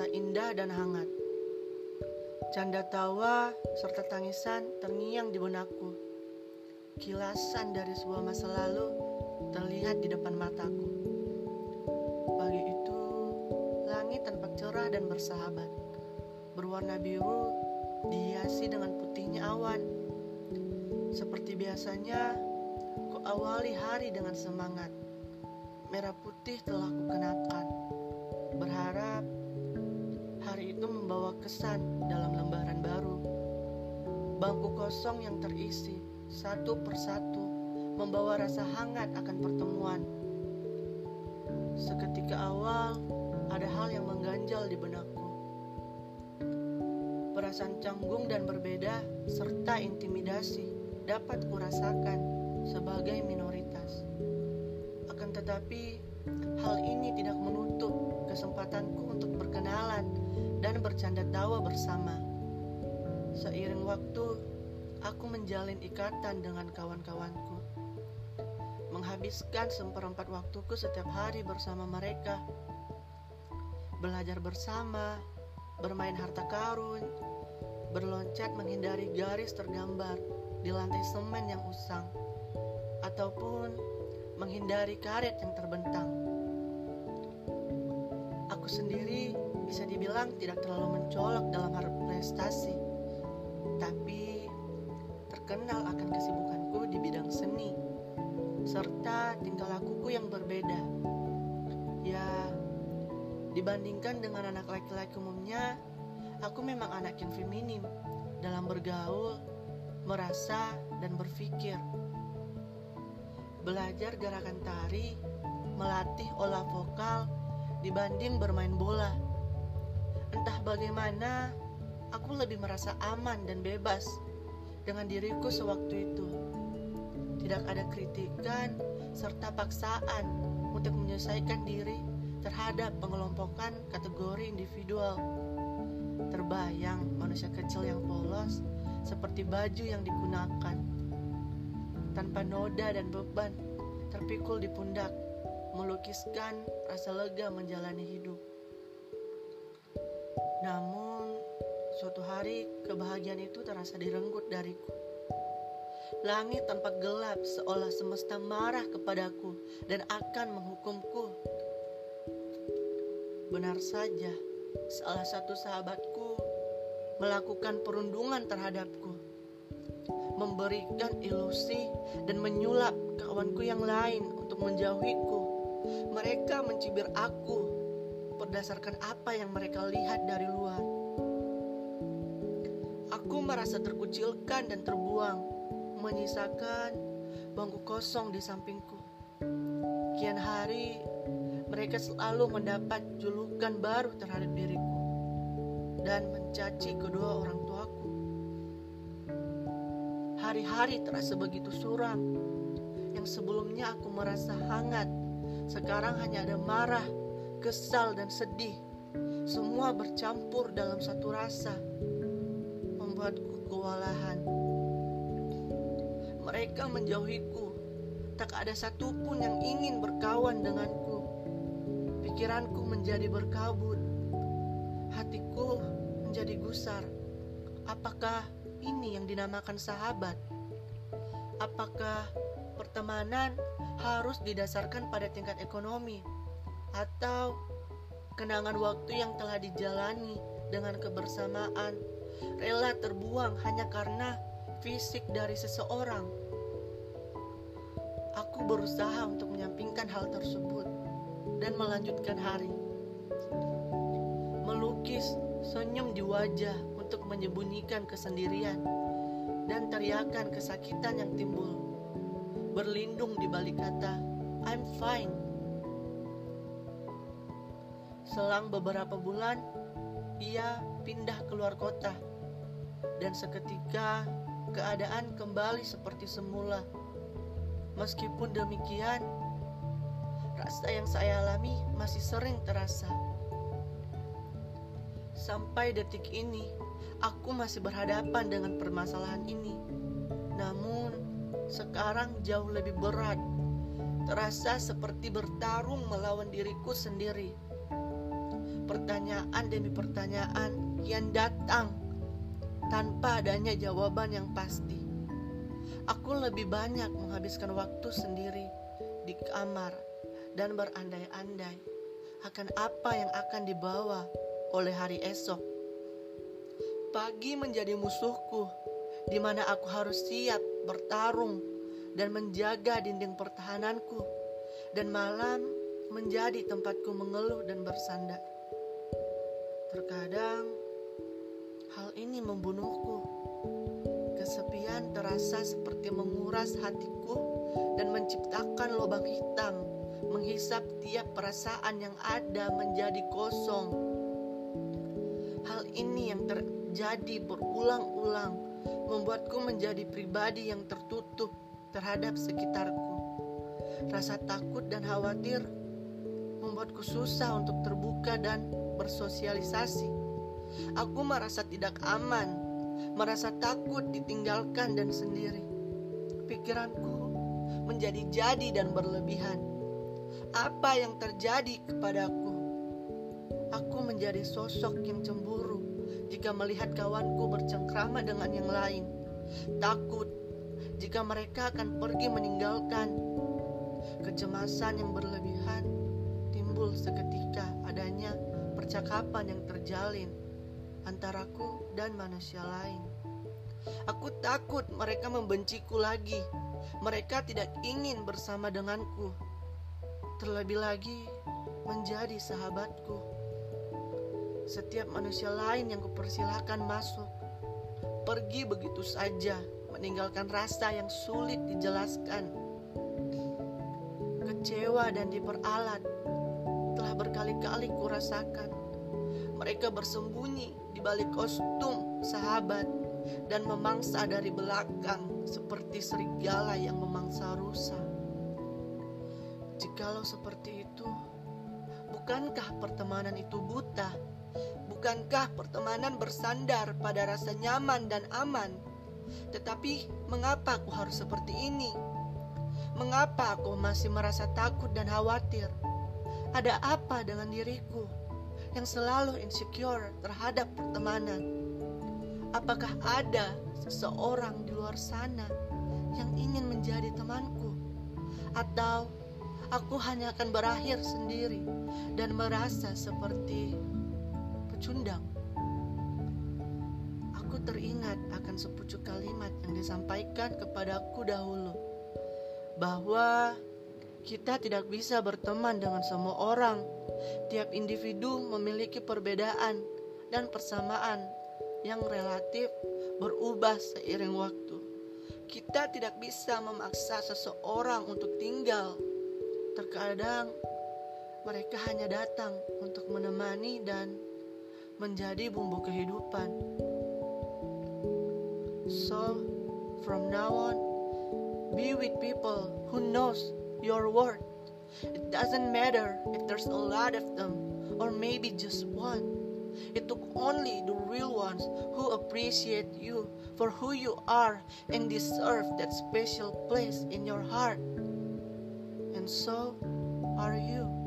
terasa indah dan hangat. Canda tawa serta tangisan terngiang di benakku. Kilasan dari sebuah masa lalu terlihat di depan mataku. Pagi itu, langit tampak cerah dan bersahabat. Berwarna biru, dihiasi dengan putihnya awan. Seperti biasanya, ku awali hari dengan semangat. Merah putih telah kukenakan. Berharap hari itu membawa kesan dalam lembaran baru. Bangku kosong yang terisi satu persatu membawa rasa hangat akan pertemuan. Seketika awal ada hal yang mengganjal di benakku. Perasaan canggung dan berbeda serta intimidasi dapat kurasakan sebagai minoritas. Akan tetapi, hal ini tidak menutup kesempatanku untuk berkenalan dan bercanda tawa bersama. Seiring waktu, aku menjalin ikatan dengan kawan-kawanku. Menghabiskan seperempat waktuku setiap hari bersama mereka. Belajar bersama, bermain harta karun, berloncat menghindari garis tergambar di lantai semen yang usang, ataupun menghindari karet yang terbentang. Aku sendiri bisa dibilang tidak terlalu mencolok dalam hal prestasi, tapi terkenal akan kesibukanku di bidang seni serta tingkah lakuku yang berbeda. Ya, dibandingkan dengan anak laki-laki umumnya, aku memang anak yang feminim dalam bergaul, merasa, dan berpikir. Belajar gerakan tari, melatih olah vokal dibanding bermain bola. Entah bagaimana, aku lebih merasa aman dan bebas dengan diriku sewaktu itu. Tidak ada kritikan serta paksaan untuk menyelesaikan diri terhadap pengelompokan kategori individual. Terbayang manusia kecil yang polos seperti baju yang digunakan, tanpa noda dan beban terpikul di pundak, melukiskan rasa lega menjalani hidup. Namun, suatu hari kebahagiaan itu terasa direnggut dariku. Langit tampak gelap seolah semesta marah kepadaku dan akan menghukumku. Benar saja, salah satu sahabatku melakukan perundungan terhadapku, memberikan ilusi dan menyulap kawanku yang lain untuk menjauhiku. Mereka mencibir aku berdasarkan apa yang mereka lihat dari luar. Aku merasa terkucilkan dan terbuang, menyisakan bangku kosong di sampingku. Kian hari, mereka selalu mendapat julukan baru terhadap diriku dan mencaci kedua orang tuaku. Hari-hari terasa begitu suram. Yang sebelumnya aku merasa hangat, sekarang hanya ada marah, kesal, dan sedih. Semua bercampur dalam satu rasa, membuatku kewalahan. Mereka menjauhiku, tak ada satupun yang ingin berkawan denganku. Pikiranku menjadi berkabut, hatiku menjadi gusar. Apakah ini yang dinamakan sahabat? Apakah pertemanan harus didasarkan pada tingkat ekonomi, atau kenangan waktu yang telah dijalani dengan kebersamaan rela terbuang hanya karena fisik dari seseorang? Aku berusaha untuk menyampingkan hal tersebut dan melanjutkan hari. Melukis senyum di wajah untuk menyembunyikan kesendirian dan teriakan kesakitan yang timbul, berlindung di balik kata "I'm fine". Selang beberapa bulan, ia pindah keluar kota, dan seketika keadaan kembali seperti semula. Meskipun demikian, rasa yang saya alami masih sering terasa. Sampai detik ini, aku masih berhadapan dengan permasalahan ini. Namun, sekarang jauh lebih berat. Terasa seperti bertarung melawan diriku sendiri. pertanyaan demi pertanyaan yang datang tanpa adanya jawaban yang pasti. Aku lebih banyak menghabiskan waktu sendiri di kamar dan berandai-andai akan apa yang akan dibawa oleh hari esok. Pagi menjadi musuhku, di mana aku harus siap bertarung dan menjaga dinding pertahananku, dan malam menjadi tempatku mengeluh dan bersandar. Terkadang hal ini membunuhku. Kesepian terasa seperti menguras hatiku dan menciptakan lubang hitam, menghisap tiap perasaan yang ada menjadi kosong. Hal ini yang terjadi berulang-ulang membuatku menjadi pribadi yang tertutup terhadap sekitarku. Rasa takut dan khawatir membuatku susah untuk terbuka dan bersosialisasi. Aku merasa tidak aman, merasa takut ditinggalkan dan sendiri. Pikiranku menjadi-jadi dan berlebihan. Apa yang terjadi kepadaku? Aku menjadi sosok yang cemburu jika melihat kawanku bercengkrama dengan yang lain. Takut jika mereka akan pergi meninggalkan. Kecemasan yang berlebihan timbul seketika adanya percakapan yang terjalin antaraku dan manusia lain. Aku takut mereka membenciku lagi. Mereka tidak ingin bersama denganku, terlebih lagi menjadi sahabatku. Setiap manusia lain yang kupersilahkan masuk, pergi begitu saja, meninggalkan rasa yang sulit dijelaskan. Kecewa dan diperalat telah berkali-kali kurasakan. Mereka bersembunyi di balik kostum sahabat dan memangsa dari belakang seperti serigala yang memangsa rusa. Jikalau seperti itu, bukankah pertemanan itu buta? Bukankah pertemanan bersandar pada rasa nyaman dan aman? Tetapi mengapa aku harus seperti ini? Mengapa aku masih merasa takut dan khawatir? Ada apa dengan diriku yang selalu insecure terhadap pertemanan? Apakah ada seseorang di luar sana yang ingin menjadi temanku? Atau aku hanya akan berakhir sendiri dan merasa seperti pecundang? Aku teringat akan sepucuk kalimat yang disampaikan kepadaku dahulu, bahwa kita tidak bisa berteman dengan semua orang. Tiap individu memiliki perbedaan dan persamaan yang relatif berubah seiring waktu. Kita tidak bisa memaksa seseorang untuk tinggal. Terkadang mereka hanya datang untuk menemani dan menjadi bumbu kehidupan. So, from now on, be with people who knows your worth. It doesn't matter if there's a lot of them or maybe just one. It took only the real ones who appreciate you for who you are and deserve that special place in your heart. And so are you.